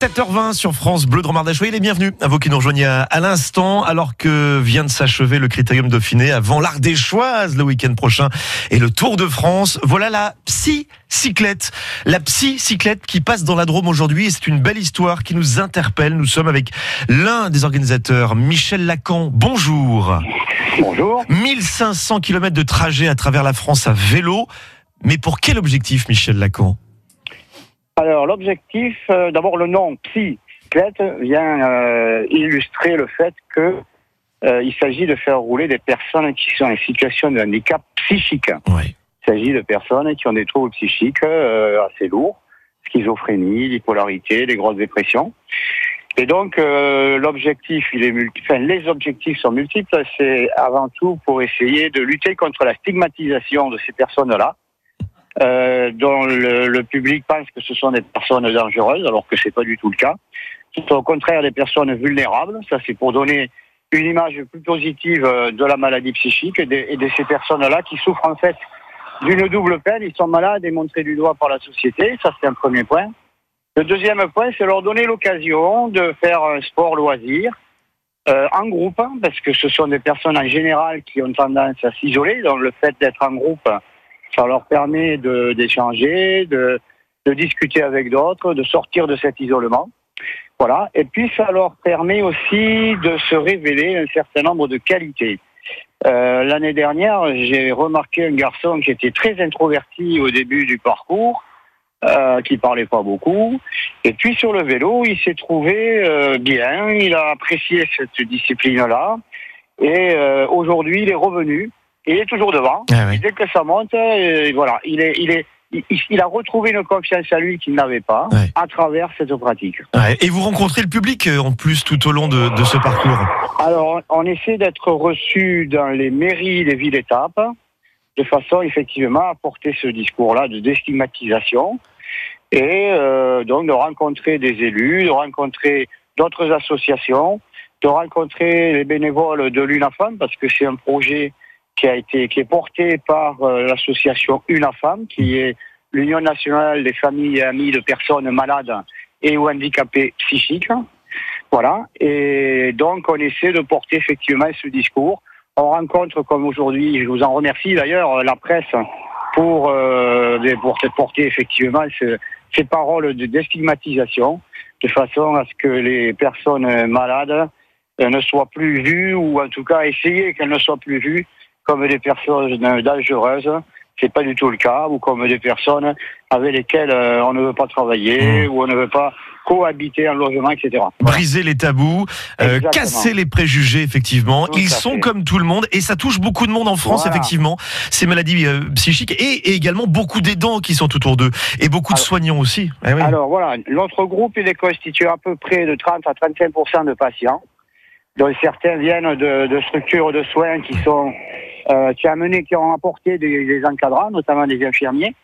7h20 sur France Bleu Drôme-Ardèche. Les bienvenus à vous qui nous rejoignez à l'instant, alors que vient de s'achever le Critérium Dauphiné avant l'Ardéchoise le week-end prochain et le Tour de France. Voilà la Psy-Cyclette. La Psy-Cyclette qui passe dans la Drôme aujourd'hui, et c'est une belle histoire qui nous interpelle. Nous sommes avec l'un des organisateurs, Michel Lacan. Bonjour. Bonjour. 1500 km de trajet à travers la France à vélo. Mais pour quel objectif, Michel Lacan ? Alors l'objectif, d'abord le nom Psy-Cyclette vient illustrer le fait que il s'agit de faire rouler des personnes qui sont en situation de handicap psychique. Oui. Il s'agit de personnes qui ont des troubles psychiques assez lourds, schizophrénie, bipolarité, des grosses dépressions. Et donc l'objectif, les objectifs sont multiples. C'est avant tout pour essayer de lutter contre la stigmatisation de ces personnes-là. Dont le public pense que ce sont des personnes dangereuses, alors que c'est pas du tout le cas. C'est au contraire des personnes vulnérables. Ça, c'est pour donner une image plus positive de la maladie psychique et de ces personnes-là qui souffrent en fait d'une double peine. Ils sont malades et montrés du doigt par la société. Ça, c'est un premier point. Le deuxième point, c'est leur donner l'occasion de faire un sport loisir en groupe, parce que ce sont des personnes en général qui ont tendance à s'isoler. Donc le fait d'être en groupe, ça leur permet d'échanger, de discuter avec d'autres, de sortir de cet isolement. Voilà. Et puis, ça leur permet aussi de se révéler un certain nombre de qualités. L'année dernière, j'ai remarqué un garçon qui était très introverti au début du parcours, qui parlait pas beaucoup. Et puis, sur le vélo, il s'est trouvé bien. Il a apprécié cette discipline-là. Et aujourd'hui, il est revenu. Il est toujours devant. Ah oui. Dès que ça monte, voilà, il a retrouvé une confiance à lui qu'il n'avait pas, ouais, à travers cette pratique. Ouais. Et vous rencontrez le public en plus tout au long de ce parcours. Alors, on essaie d'être reçu dans les mairies des villes étapes, de façon effectivement à porter ce discours-là de déstigmatisation, et donc de rencontrer des élus, de rencontrer d'autres associations, de rencontrer les bénévoles de l'UNAFAM, parce que c'est un projet qui est porté par l'association UNAFAM, qui est l'Union nationale des familles et amis de personnes malades et ou handicapées psychiques. Voilà. Et donc, on essaie de porter effectivement ce discours. On rencontre, comme aujourd'hui, je vous en remercie d'ailleurs, la presse pour porter effectivement ces paroles de déstigmatisation, de façon à ce que les personnes malades ne soient plus vues, ou en tout cas essayer qu'elles ne soient plus vues comme des personnes dangereuses, c'est pas du tout le cas, ou comme des personnes avec lesquelles on ne veut pas travailler, ou on ne veut pas cohabiter en logement, etc. Briser les tabous, casser les préjugés, effectivement. Tout Ils sont fait. Comme tout le monde, et ça touche beaucoup de monde en France, voilà, effectivement, ces maladies psychiques, et également beaucoup d'aidants qui sont autour d'eux, et beaucoup de soignants aussi. Eh oui. Alors voilà, notre groupe, il est constitué à peu près de 30 à 35% de patients, dont certains viennent de structures de soins qui ont apporté des encadrants, notamment des infirmiers,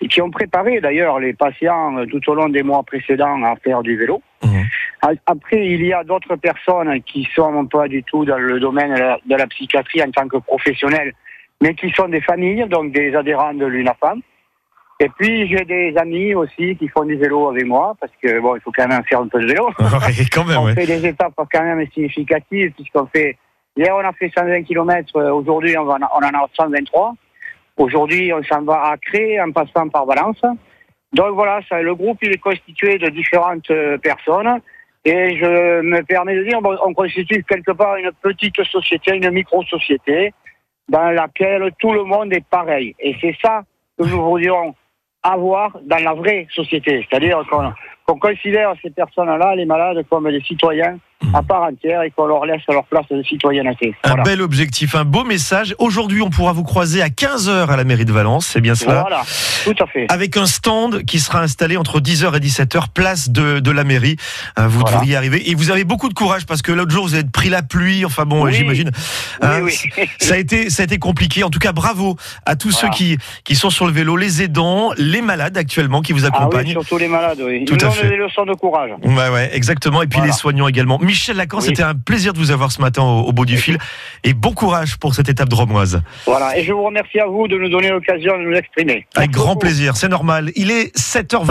et qui ont préparé d'ailleurs les patients tout au long des mois précédents à faire du vélo. Mmh. Après, il y a d'autres personnes qui sont pas du tout dans le domaine de la psychiatrie en tant que professionnels, mais qui sont des familles, donc des adhérents de l'UNAFAM. Et puis, j'ai des amis aussi qui font du vélo avec moi, parce que bon, il faut quand même faire un peu de vélo. Ouais, quand même, on fait des étapes quand même significatives, puisqu'on fait... Hier, on a fait 120 km, aujourd'hui, on en a 123. Aujourd'hui, on s'en va à Cré, en passant par Valence. Donc voilà, le groupe il est constitué de différentes personnes. Et je me permets de dire, bon, on constitue quelque part une petite société, une micro-société, dans laquelle tout le monde est pareil. Et c'est ça que nous voudrions avoir dans la vraie société. C'est-à-dire qu'on considère ces personnes-là, les malades, comme des citoyens à part entière, et qu'on leur laisse à leur place de citoyenneté. Voilà. Un bel objectif, un beau message. Aujourd'hui, on pourra vous croiser à 15h à la mairie de Valence, c'est bien cela? Voilà, tout à fait. Avec un stand qui sera installé entre 10h et 17h, place de la mairie. Vous devriez arriver. Et vous avez beaucoup de courage, parce que l'autre jour, vous avez pris la pluie, enfin bon, oui, j'imagine. Oui, oui. Ça a été compliqué. En tout cas, bravo à tous ceux qui sont sur le vélo, les aidants, les malades actuellement qui vous accompagnent. Oui, surtout les malades, oui. Tout à fait. Des leçons de courage. Bah ouais, exactement. Et puis les soignants également. Michel Lacan, c'était un plaisir de vous avoir ce matin au bout du fil, et bon courage pour cette étape drômoise. Voilà, et je vous remercie à vous de nous donner l'occasion de nous exprimer. Avec grand plaisir, c'est normal. Il est 7h20.